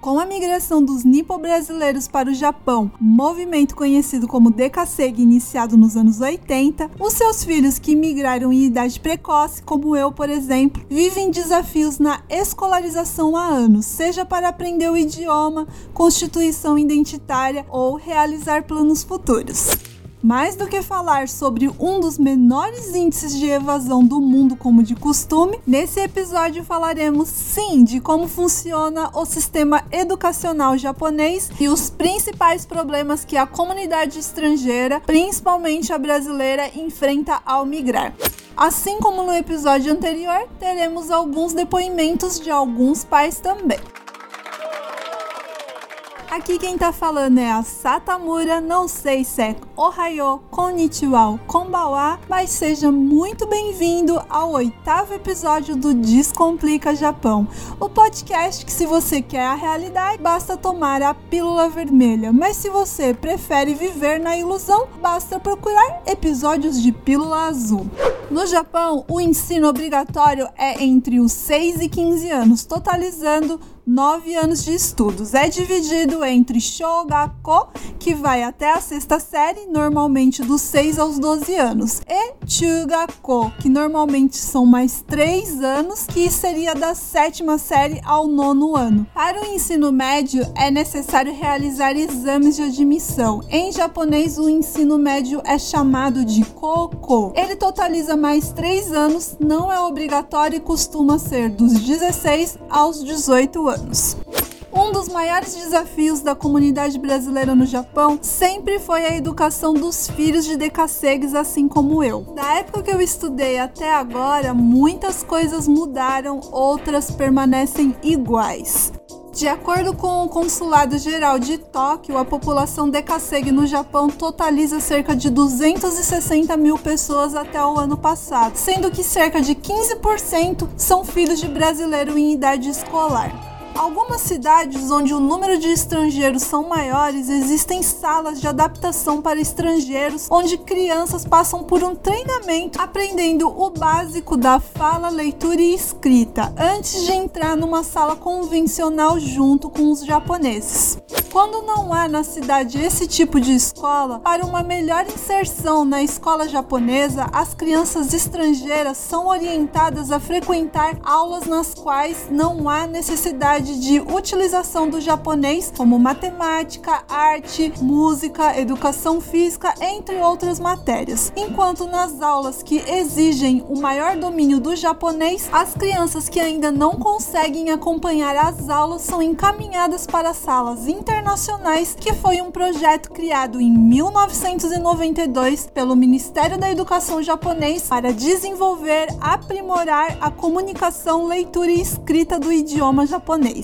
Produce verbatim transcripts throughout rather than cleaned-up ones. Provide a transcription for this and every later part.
Com a migração dos nipo-brasileiros para o Japão, movimento conhecido como Dekasegi, iniciado nos anos oitenta, os seus filhos que migraram em idade precoce, como eu, por exemplo, vivem desafios na escolarização há anos, seja para aprender o idioma, constituição identitária ou realizar planos futuros. Mais do que falar sobre um dos menores índices de evasão do mundo, como de costume, nesse episódio falaremos sim de como funciona o sistema educacional japonês e os principais problemas que a comunidade estrangeira, principalmente a brasileira, enfrenta ao migrar. Assim como no episódio anterior, teremos alguns depoimentos de alguns pais também. Aqui quem tá falando é a Satamura, não sei se é Ohayo, Konnichiwa ou Konbawa, mas seja muito bem-vindo ao oitavo episódio do Descomplica Japão, o podcast que, se você quer a realidade, basta tomar a pílula vermelha, mas se você prefere viver na ilusão, basta procurar episódios de pílula azul. No Japão, o ensino obrigatório é entre os seis e quinze anos, totalizando nove anos de estudos. É dividido entre Shōgakkō, que vai até a sexta série, normalmente dos seis aos doze anos, e Chūgakkō, que normalmente são mais três anos, que seria da sétima série ao nono ano. Para o ensino médio, é necessário realizar exames de admissão. Em japonês, o ensino médio é chamado de Kōkō. Ele totaliza mais três anos, não é obrigatório e costuma ser dos dezesseis aos dezoito anos. Um dos maiores desafios da comunidade brasileira no Japão sempre foi a educação dos filhos de Dekasegues, assim como eu. Da época que eu estudei até agora, muitas coisas mudaram, outras permanecem iguais. De acordo com o Consulado Geral de Tóquio, a população Dekasegi no Japão totaliza cerca de duzentos e sessenta mil pessoas até o ano passado, sendo que cerca de quinze por cento são filhos de brasileiro em idade escolar. Algumas cidades onde o número de estrangeiros são maiores, existem salas de adaptação para estrangeiros, onde crianças passam por um treinamento aprendendo o básico da fala, leitura e escrita, antes de entrar numa sala convencional junto com os japoneses. Quando não há na cidade esse tipo de escola, para uma melhor inserção na escola japonesa, as crianças estrangeiras são orientadas a frequentar aulas nas quais não há necessidade de utilização do japonês, como matemática, arte, música, educação física, entre outras matérias. Enquanto nas aulas que exigem o maior domínio do japonês, as crianças que ainda não conseguem acompanhar as aulas são encaminhadas para salas internacionais, que foi um projeto criado em mil novecentos e noventa e dois pelo Ministério da Educação Japonês para desenvolver, aprimorar a comunicação, leitura e escrita do idioma japonês.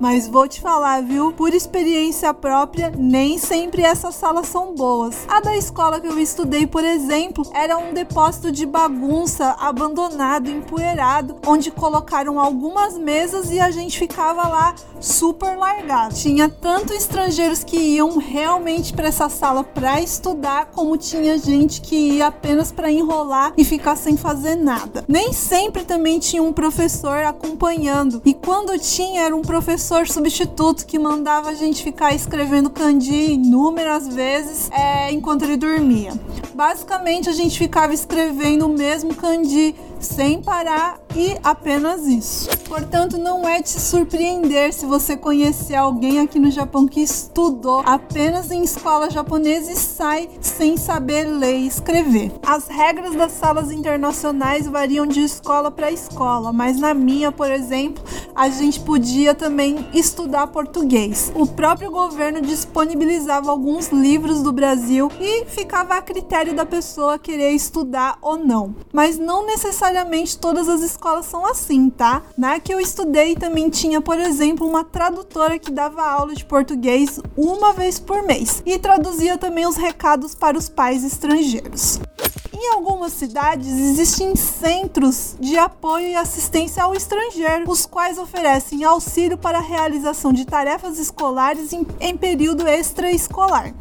Mas vou te falar, viu? Por experiência própria, nem sempre essas salas são boas. A da escola que eu estudei, por exemplo, era um depósito de bagunça, abandonado, empoeirado, onde colocaram algumas mesas e a gente ficava lá super largado. Tinha tanto estrangeiros que iam realmente para essa sala para estudar, como tinha gente que ia apenas para enrolar e ficar sem fazer nada. Nem sempre também tinha um professor acompanhando, e quando tinha, era um professor professor substituto que mandava a gente ficar escrevendo kanji inúmeras vezes é, enquanto ele dormia. Basicamente, a gente ficava escrevendo o mesmo kanji sem parar e apenas isso. Portanto, não é de se surpreender se você conhecer alguém aqui no Japão que estudou apenas em escola japonesa e sai sem saber ler e escrever. As regras das salas internacionais variam de escola para escola, mas na minha, por exemplo, a gente podia também estudar português. O próprio governo disponibilizava alguns livros do Brasil e ficava a critério da pessoa querer estudar ou não. Mas não necessariamente todas as escolas são assim, tá? Na que eu estudei também tinha, por exemplo, uma tradutora que dava aula de português uma vez por mês e traduzia também os recados para os pais estrangeiros. Em algumas cidades existem centros de apoio e assistência ao estrangeiro, os quais oferecem auxílio para a realização de tarefas escolares em, em período extraescolar.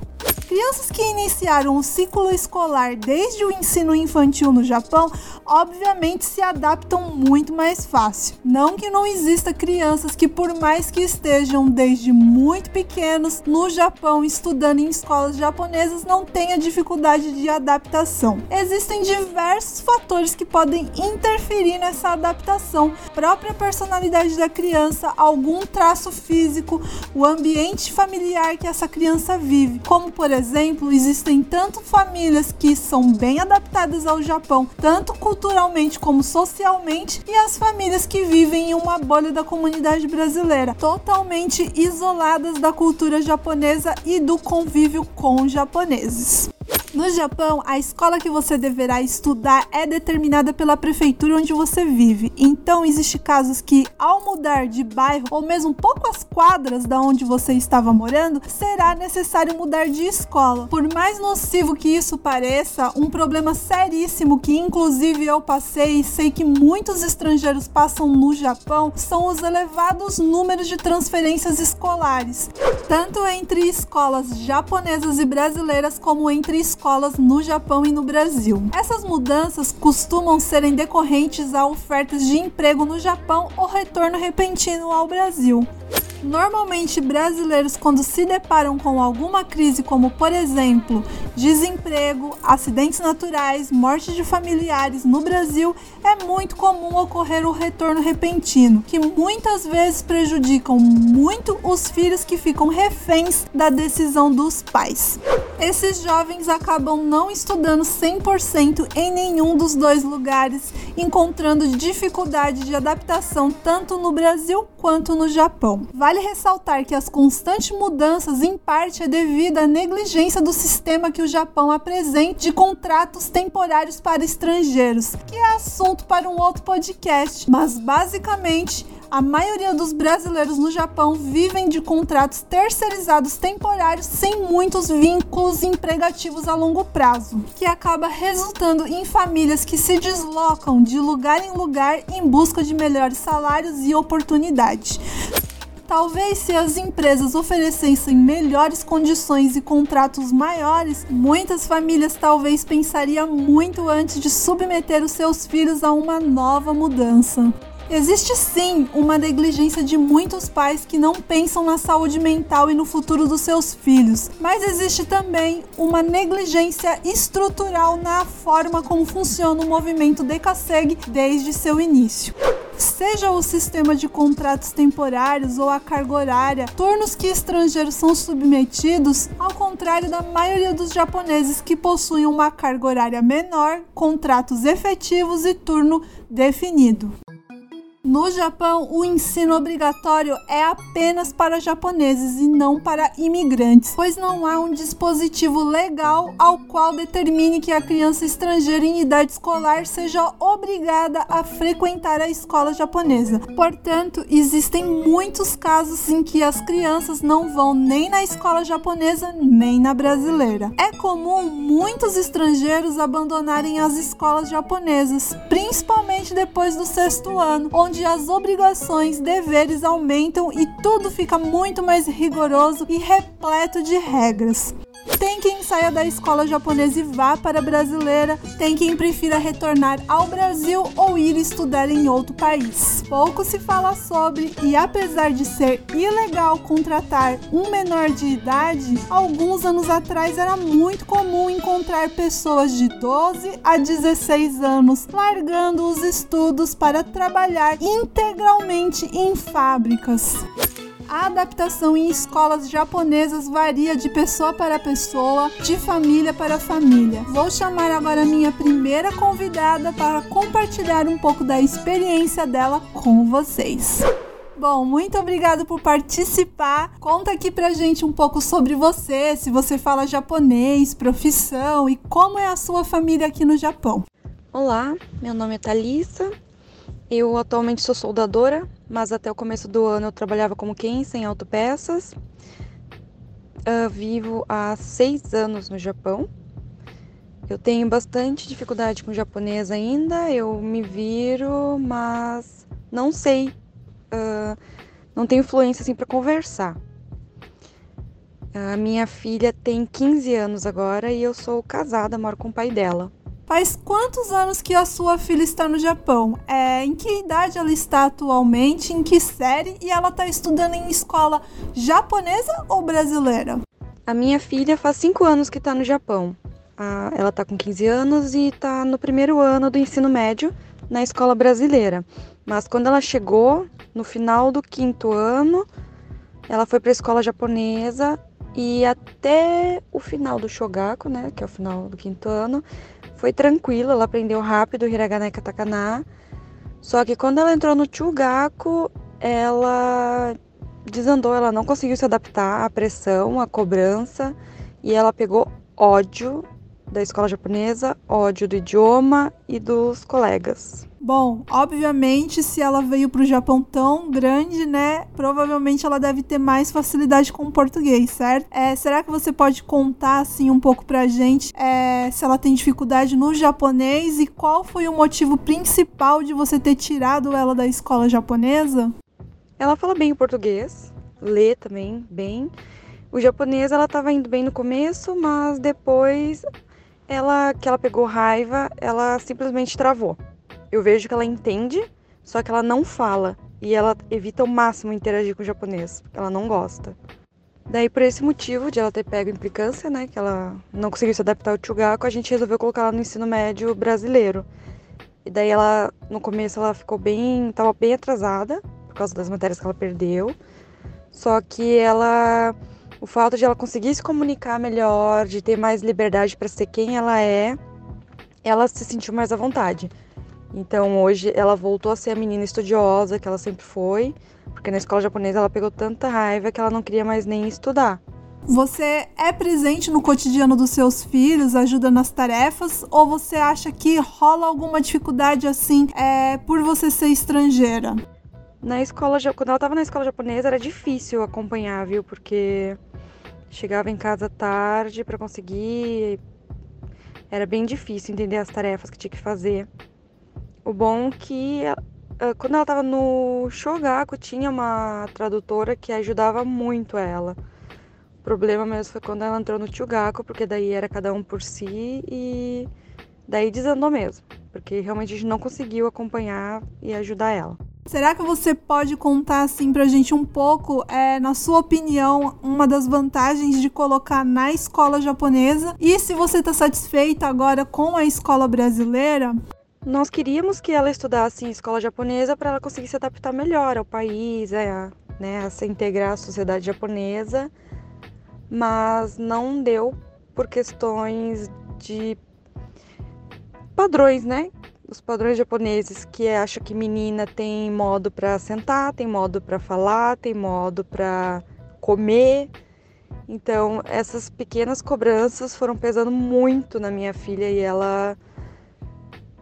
crianças que iniciaram o ciclo escolar desde o ensino infantil no Japão, obviamente se adaptam muito mais fácil. Não que não exista crianças que, por mais que estejam desde muito pequenos no Japão estudando em escolas japonesas, não tenha dificuldade de adaptação. Existem diversos fatores que podem interferir nessa adaptação: própria personalidade da criança, algum traço físico, o ambiente familiar que essa criança vive. Como, por exemplo, existem tanto famílias que são bem adaptadas ao Japão, tanto culturalmente como socialmente, e as famílias que vivem em uma bolha da comunidade brasileira, totalmente isoladas da cultura japonesa e do convívio com japoneses. No Japão, a escola que você deverá estudar é determinada pela prefeitura onde você vive. Então, existem casos que, ao mudar de bairro ou mesmo poucas quadras da onde você estava morando, será necessário mudar de escola. Por mais nocivo que isso pareça, um problema seríssimo que, inclusive, eu passei e sei que muitos estrangeiros passam no Japão são os elevados números de transferências escolares, tanto entre escolas japonesas e brasileiras como entre escolas escolas no Japão e no Brasil. Essas mudanças costumam serem decorrentes a ofertas de emprego no Japão ou retorno repentino ao Brasil. Normalmente, brasileiros, quando se deparam com alguma crise, como por exemplo desemprego, acidentes naturais, morte de familiares no Brasil, é muito comum ocorrer o retorno repentino, que muitas vezes prejudicam muito os filhos que ficam reféns da decisão dos pais. Esses jovens acabam não estudando cem por cento em nenhum dos dois lugares, encontrando dificuldade de adaptação tanto no Brasil quanto no Japão. Vale ressaltar que as constantes mudanças, em parte, é devido à negligência do sistema que o Japão apresenta de contratos temporários para estrangeiros, que é assunto para um outro podcast, mas basicamente a maioria dos brasileiros no Japão vivem de contratos terceirizados temporários sem muitos vínculos empregativos a longo prazo, que acaba resultando em famílias que se deslocam de lugar em lugar em busca de melhores salários e oportunidades. Talvez, se as empresas oferecessem melhores condições e contratos maiores, muitas famílias talvez pensariam muito antes de submeter os seus filhos a uma nova mudança. Existe sim uma negligência de muitos pais que não pensam na saúde mental e no futuro dos seus filhos, mas existe também uma negligência estrutural na forma como funciona o movimento Dekasegi desde seu início. Seja o sistema de contratos temporários ou a carga horária, turnos que estrangeiros são submetidos, ao contrário da maioria dos japoneses que possuem uma carga horária menor, contratos efetivos e turno definido. No Japão, o ensino obrigatório é apenas para japoneses e não para imigrantes, pois não há um dispositivo legal ao qual determine que a criança estrangeira em idade escolar seja obrigada a frequentar a escola japonesa. Portanto, existem muitos casos em que as crianças não vão nem na escola japonesa nem na brasileira. É comum muitos estrangeiros abandonarem as escolas japonesas, principalmente depois do sexto ano, onde onde as obrigações, deveres aumentam e tudo fica muito mais rigoroso e repleto de regras. Tem quem saia da escola japonesa e vá para a brasileira, tem quem prefira retornar ao Brasil ou ir estudar em outro país. Pouco se fala sobre, e apesar de ser ilegal contratar um menor de idade, alguns anos atrás era muito comum encontrar pessoas de doze a dezesseis anos largando os estudos para trabalhar integralmente em fábricas. A adaptação em escolas japonesas varia de pessoa para pessoa, de família para família. Vou chamar agora minha primeira convidada para compartilhar um pouco da experiência dela com vocês. Bom, muito obrigado por participar. Conta aqui pra gente um pouco sobre você, se você fala japonês, profissão e como é a sua família aqui no Japão. Olá, meu nome é Thalissa. Eu atualmente sou soldadora, mas até o começo do ano eu trabalhava como quince em autopeças. Uh, vivo há seis anos no Japão. Eu tenho bastante dificuldade com o japonês ainda, eu me viro, mas não sei, uh, não tenho fluência assim para conversar. A minha filha tem quinze anos agora e eu sou casada, moro com o pai dela. Faz quantos anos que a sua filha está no Japão? É, em que idade ela está atualmente? Em que série? E ela está estudando em escola japonesa ou brasileira? A minha filha faz cinco anos que está no Japão. Ah, ela está com quinze anos e está no primeiro ano do ensino médio na escola brasileira. Mas quando ela chegou, no final do quinto ano, ela foi para a escola japonesa e até o final do Shōgakkō, né, que é o final do quinto ano, foi tranquila, ela aprendeu rápido hiragana e katakana. Só que quando ela entrou no Chūgakkō, ela desandou, ela não conseguiu se adaptar à pressão, à cobrança, e ela pegou ódio da escola japonesa, ódio do idioma e dos colegas. Bom, obviamente, se ela veio para o Japão tão grande, né, provavelmente ela deve ter mais facilidade com o português, certo? É, será que você pode contar, assim, um pouco pra gente é, se ela tem dificuldade no japonês e qual foi o motivo principal de você ter tirado ela da escola japonesa? Ela fala bem o português, lê também bem. O japonês ela estava indo bem no começo, mas depois ela, que ela pegou raiva, ela simplesmente travou. Eu vejo que ela entende, só que ela não fala e ela evita ao máximo interagir com o japonês, porque ela não gosta. Daí, por esse motivo de ela ter pego implicância, né, que ela não conseguiu se adaptar ao Chūgakkō, a gente resolveu colocar ela no ensino médio brasileiro. E daí ela, no começo, ela ficou bem, estava bem atrasada por causa das matérias que ela perdeu. Só que ela, o fato de ela conseguir se comunicar melhor, de ter mais liberdade para ser quem ela é, ela se sentiu mais à vontade. Então hoje ela voltou a ser a menina estudiosa que ela sempre foi, porque na escola japonesa ela pegou tanta raiva que ela não queria mais nem estudar. Você é presente no cotidiano dos seus filhos, ajuda nas tarefas, ou você acha que rola alguma dificuldade assim é, por você ser estrangeira? Na escola, quando ela estava na escola japonesa era difícil acompanhar, viu? Porque chegava em casa tarde para conseguir, era bem difícil entender as tarefas que tinha que fazer. O bom é que quando ela estava no Shōgakkō tinha uma tradutora que ajudava muito ela. O problema mesmo foi quando ela entrou no Chūgakkō, porque daí era cada um por si e daí desandou mesmo, porque realmente a gente não conseguiu acompanhar e ajudar ela. Será que você pode contar assim pra gente um pouco, é, na sua opinião, uma das vantagens de colocar na escola japonesa e se você está satisfeita agora com a escola brasileira? Nós queríamos que ela estudasse em escola japonesa para ela conseguir se adaptar melhor ao país, a, né, a se integrar à sociedade japonesa, mas não deu por questões de padrões, né? Os padrões japoneses que acham que menina tem modo para sentar, tem modo para falar, tem modo para comer. Então, essas pequenas cobranças foram pesando muito na minha filha e ela...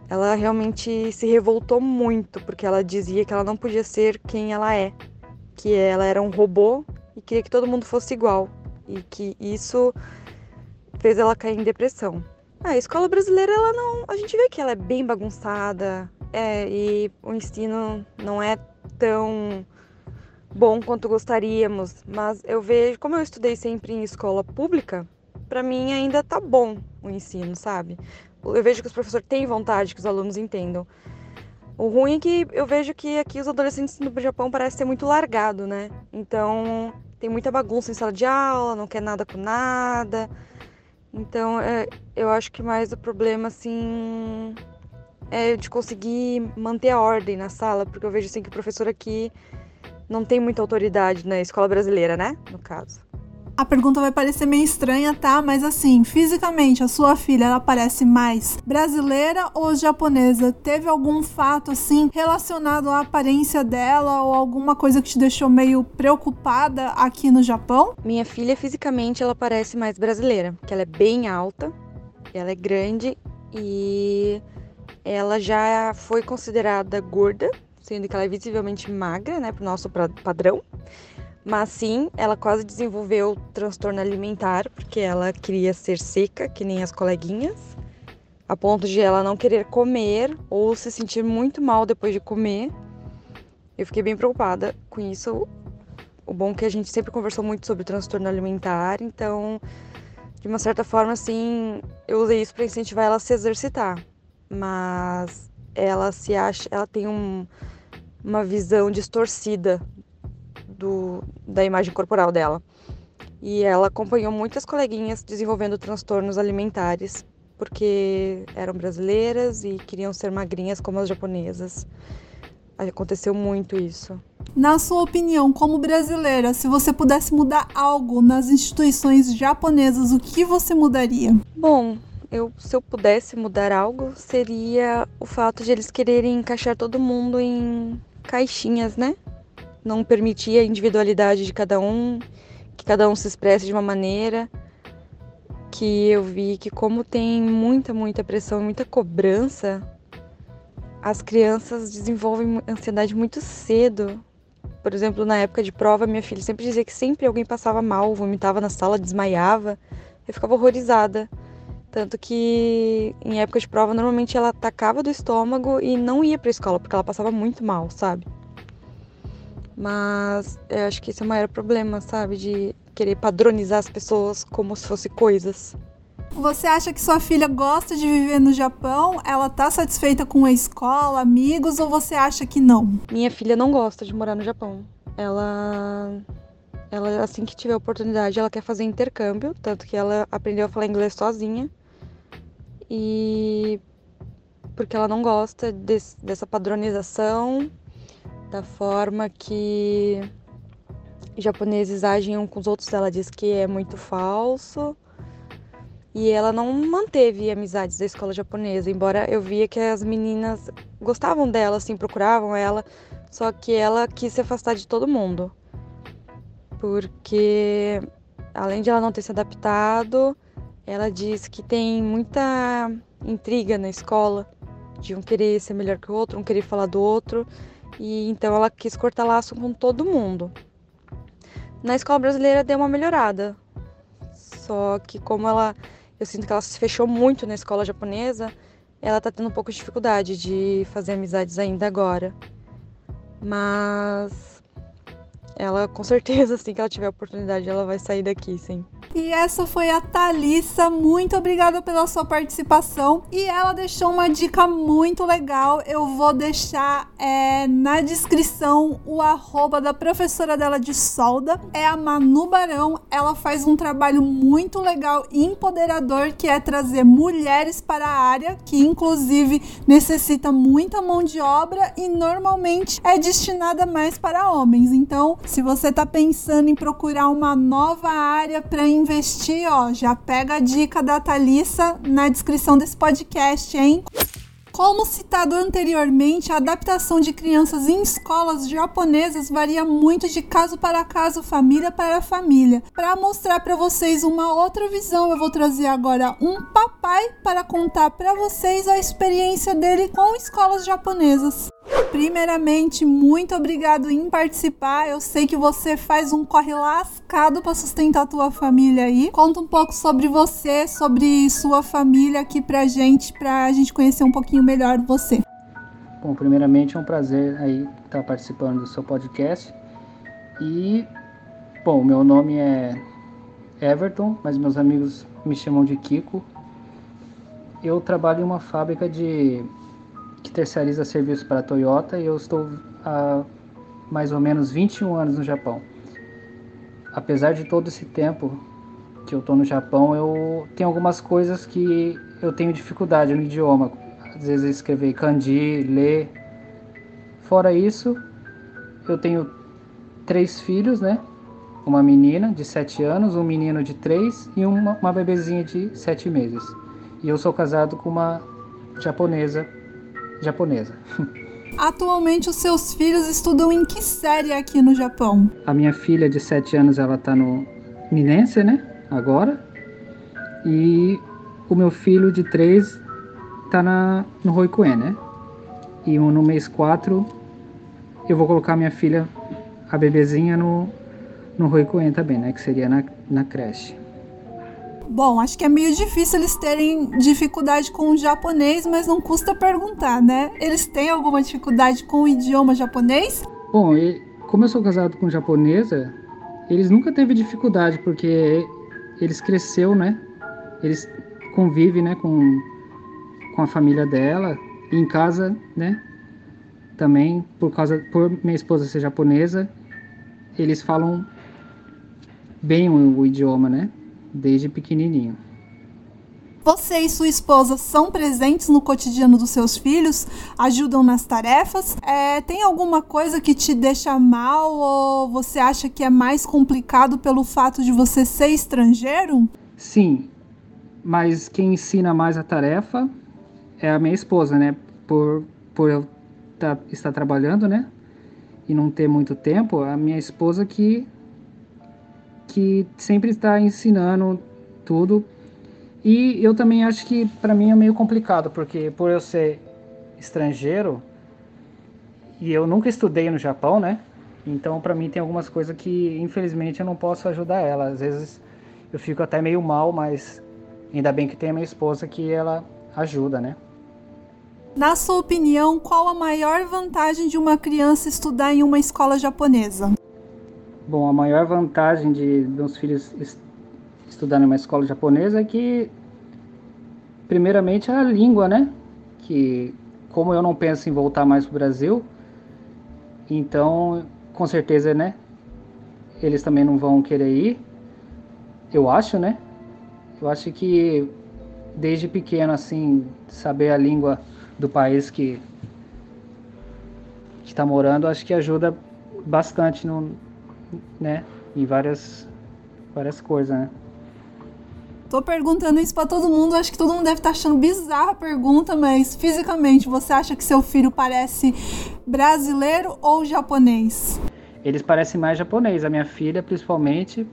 Ela realmente se revoltou muito, porque ela dizia que ela não podia ser quem ela é, que ela era um robô e queria que todo mundo fosse igual, e que isso fez ela cair em depressão. A escola brasileira, ela não, a gente vê que ela é bem bagunçada, é, e o ensino não é tão bom quanto gostaríamos, mas eu vejo, como eu estudei sempre em escola pública, para mim ainda tá bom o ensino, sabe? Eu vejo que os professores têm vontade que os alunos entendam. O ruim é que eu vejo que aqui os adolescentes no Japão parecem ser muito largados, né? Então, tem muita bagunça em sala de aula, não quer nada com nada. Então, é, eu acho que mais o problema, assim, é de conseguir manter a ordem na sala, porque eu vejo, assim, que o professor aqui não tem muita autoridade na escola brasileira, né? No caso. A pergunta vai parecer meio estranha, tá? Mas assim, fisicamente, a sua filha, ela parece mais brasileira ou japonesa? Teve algum fato, assim, relacionado à aparência dela ou alguma coisa que te deixou meio preocupada aqui no Japão? Minha filha, fisicamente, ela parece mais brasileira, porque ela é bem alta, ela é grande e ela já foi considerada gorda, sendo que ela é visivelmente magra, né, pro nosso padrão. Mas sim, ela quase desenvolveu transtorno alimentar, porque ela queria ser seca, que nem as coleguinhas, a ponto de ela não querer comer ou se sentir muito mal depois de comer. Eu fiquei bem preocupada com isso, O bom é que a gente sempre conversou muito sobre transtorno alimentar, então, de uma certa forma, assim, eu usei isso para incentivar ela a se exercitar. Mas ela se acha, ela tem um, uma visão distorcida do, da imagem corporal dela. E ela acompanhou muitas coleguinhas desenvolvendo transtornos alimentares, porque eram brasileiras e queriam ser magrinhas como as japonesas. Aconteceu muito isso. Na sua opinião, como brasileira, se você pudesse mudar algo nas instituições japonesas, o que você mudaria? Bom, eu, se eu pudesse mudar algo, seria o fato de eles quererem encaixar todo mundo em caixinhas, né? Não permitir a individualidade de cada um, que cada um se expresse de uma maneira. Que eu vi que como tem muita, muita pressão e muita cobrança, as crianças desenvolvem ansiedade muito cedo. Por exemplo, na época de prova, minha filha sempre dizia que sempre alguém passava mal, vomitava na sala, desmaiava. Eu ficava horrorizada. Tanto que em época de prova, normalmente ela atacava do estômago e não ia para a escola, porque ela passava muito mal, sabe? Mas eu acho que esse é o maior problema, sabe? De querer padronizar as pessoas como se fossem coisas. Você acha que sua filha gosta de viver no Japão? Ela tá satisfeita com a escola, amigos, ou você acha que não? Minha filha não gosta de morar no Japão. Ela, ela assim que tiver oportunidade, ela quer fazer intercâmbio, tanto que ela aprendeu a falar inglês sozinha. E porque ela não gosta desse, dessa padronização, da forma que japoneses agem uns com os outros, ela diz que é muito falso. E ela não manteve amizades da escola japonesa, embora eu via que as meninas gostavam dela, assim, procuravam ela, só que ela quis se afastar de todo mundo. Porque, além de ela não ter se adaptado, ela diz que tem muita intriga na escola, de um querer ser melhor que o outro, um querer falar do outro, e então ela quis cortar laço com todo mundo. Na escola brasileira deu uma melhorada, só que como ela... eu sinto que ela se fechou muito na escola japonesa, ela tá tendo um pouco de dificuldade de fazer amizades ainda agora. Mas ela, com certeza, assim que ela tiver a oportunidade, ela vai sair daqui, sim. E essa foi a Thalissa, muito obrigada pela sua participação. E ela deixou uma dica muito legal, eu vou deixar é, na descrição o arroba da professora dela de solda, é a Manu Barão. Ela faz um trabalho muito legal e empoderador, que é trazer mulheres para a área, que inclusive necessita muita mão de obra e normalmente é destinada mais para homens. Então, se você está pensando em procurar uma nova área para investir, ó, já pega a dica da Thalissa na descrição desse podcast, hein? Como citado anteriormente, a adaptação de crianças em escolas japonesas varia muito de caso para caso, família para família. Para mostrar para vocês uma outra visão, eu vou trazer agora um papai para contar para vocês a experiência dele com escolas japonesas. Primeiramente, muito obrigado em participar. Eu sei que você faz um corre lascado para sustentar a tua família aí. Conta um pouco sobre você, sobre sua família aqui pra gente, pra gente conhecer um pouquinho melhor você. Bom, primeiramente é um prazer aí estar participando do seu podcast. E, bom, meu nome é Everton, mas meus amigos me chamam de Kiko. Eu trabalho em uma fábrica de... que terceiriza serviço para a Toyota, e eu estou há mais ou menos vinte e um anos no Japão. Apesar de todo esse tempo que eu estou no Japão, eu tenho algumas coisas que eu tenho dificuldade no idioma. Às vezes escrever kanji, ler. Fora isso, eu tenho três filhos, né? Uma menina de sete anos, um menino de três e uma, uma bebezinha de sete meses. E eu sou casado com uma japonesa, japonesa. Atualmente os seus filhos estudam em que série aqui no Japão? A minha filha de sete anos, ela tá no Minense, né? Agora. E o meu filho de três tá na, no Hoikun, né? E no mês quatro eu vou colocar minha filha, a bebezinha, no, no Hoikun também, né? Que seria na, na creche. Bom, acho que é meio difícil eles terem dificuldade com o japonês, mas não custa perguntar, né? Eles têm alguma dificuldade com o idioma japonês? Bom, como eu sou casado com japonesa, eles nunca teve dificuldade, porque eles cresceu, né? Eles convivem, né, com, com a família dela, e em casa, né? Também, por causa, por minha esposa ser japonesa, eles falam bem o, o idioma, né? Desde pequenininho. Você e sua esposa são presentes no cotidiano dos seus filhos? Ajudam nas tarefas? É, tem alguma coisa que te deixa mal ou você acha que é mais complicado pelo fato de você ser estrangeiro? Sim, mas quem ensina mais a tarefa é a minha esposa, né? Por, por eu tá, estar trabalhando, né? E não ter muito tempo, a minha esposa que, que sempre está ensinando tudo. E eu também acho que para mim é meio complicado, porque por eu ser estrangeiro, e eu nunca estudei no Japão, né? Então para mim tem algumas coisas que infelizmente eu não posso ajudar ela. Às vezes eu fico até meio mal, mas ainda bem que tem a minha esposa que ela ajuda, né? Na sua opinião, qual a maior vantagem de uma criança estudar em uma escola japonesa? Bom, a maior vantagem de meus filhos estudarem estudar numa escola japonesa é que, primeiramente, a língua, né? Que, como eu não penso em voltar mais para o Brasil, então, com certeza, né? Eles também não vão querer ir, eu acho, né? Eu acho que, desde pequeno, assim, saber a língua do país que está morando, acho que ajuda bastante, no, né? Em várias, várias coisas, né? Tô perguntando isso pra todo mundo, acho que todo mundo deve estar achando bizarra a pergunta, mas fisicamente, você acha que seu filho parece brasileiro ou japonês? Eles parecem mais japonês, a minha filha principalmente,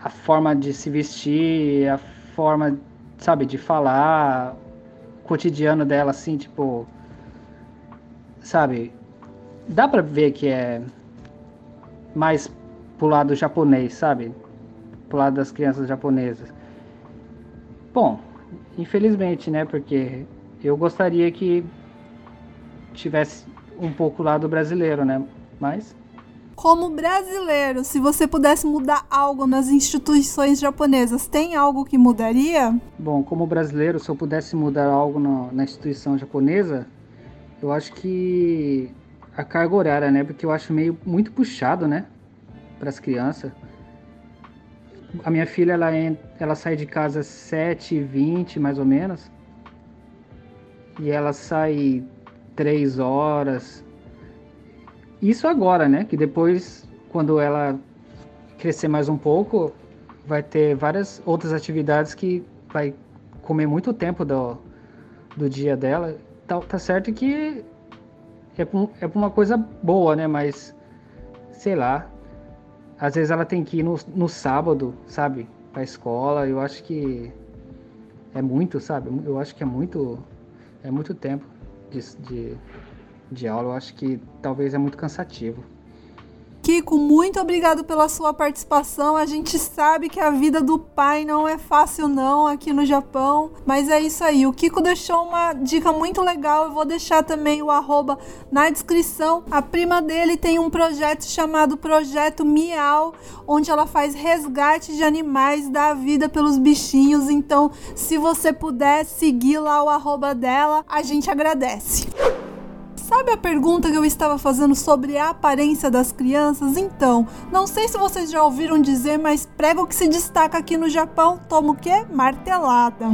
a forma de se vestir, a forma, sabe, de falar, o cotidiano dela, assim, tipo, sabe, dá pra ver que é mais pro lado japonês, sabe? Pro lado das crianças japonesas. Bom, infelizmente, né? Porque eu gostaria que tivesse um pouco o lado brasileiro, né? Mas... Como brasileiro, se você pudesse mudar algo nas instituições japonesas, tem algo que mudaria? Bom, como brasileiro, se eu pudesse mudar algo no, na instituição japonesa, eu acho que a carga horária, né? Porque eu acho meio muito puxado, né? Para as crianças. A minha filha, ela, ela sai de casa às sete e vinte, mais ou menos. E ela sai três horas. Isso agora, né? Que depois, quando ela crescer mais um pouco, vai ter várias outras atividades que vai comer muito tempo do, do dia dela. Tá, tá certo que é, é uma coisa boa, né? Mas, sei lá. Às vezes ela tem que ir no, no sábado, sabe, pra escola. Eu acho que é muito, sabe, eu acho que é muito, é muito tempo de, de, de aula. Eu acho que talvez é muito cansativo. Kiko, muito obrigado pela sua participação. A gente sabe que a vida do pai não é fácil não aqui no Japão, mas é isso aí. O Kiko deixou uma dica muito legal, eu vou deixar também o arroba na descrição. A prima dele tem um projeto chamado Projeto Miau, onde ela faz resgate de animais, dá vida pelos bichinhos, então se você puder seguir lá o arroba dela, a gente agradece. Sabe a pergunta que eu estava fazendo sobre a aparência das crianças? Então, não sei se vocês já ouviram dizer, mas prego que se destaca aqui no Japão toma o quê? Martelada.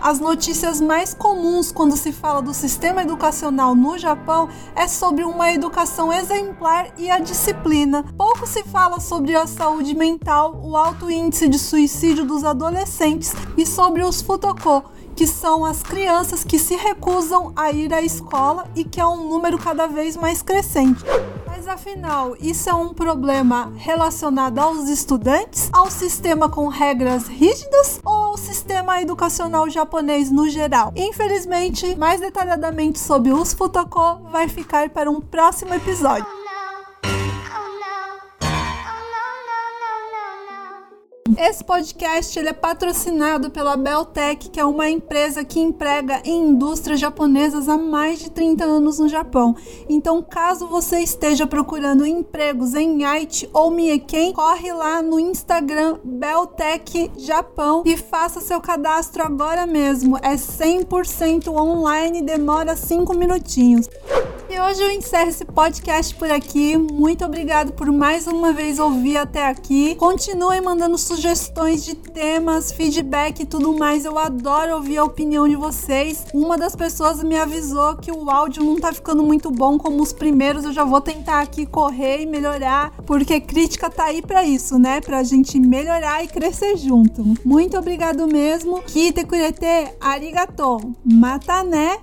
As notícias mais comuns quando se fala do sistema educacional no Japão é sobre uma educação exemplar e a disciplina. Pouco se fala sobre a saúde mental, o alto índice de suicídio dos adolescentes e sobre os futokō, que são as crianças que se recusam a ir à escola e que é um número cada vez mais crescente. Mas afinal, isso é um problema relacionado aos estudantes, ao sistema com regras rígidas ou ao sistema educacional japonês no geral? Infelizmente, mais detalhadamente sobre os futokō vai ficar para um próximo episódio. Esse podcast ele é patrocinado pela Beltec, que é uma empresa que emprega em indústrias japonesas há mais de trinta anos no Japão. Então, caso você esteja procurando empregos em Aichi ou Mieken, corre lá no Instagram Beltec Japão e faça seu cadastro agora mesmo. É cem por cento online, demora cinco minutinhos. E hoje eu encerro esse podcast por aqui. Muito obrigado por mais uma vez ouvir até aqui. Continuem mandando sugestões de temas, feedback e tudo mais. Eu adoro ouvir a opinião de vocês. Uma das pessoas me avisou que o áudio não tá ficando muito bom como os primeiros. Eu já vou tentar aqui correr e melhorar, porque crítica tá aí pra isso, né? Pra gente melhorar e crescer junto. Muito obrigado mesmo. Kite kurete arigatou. Mata né?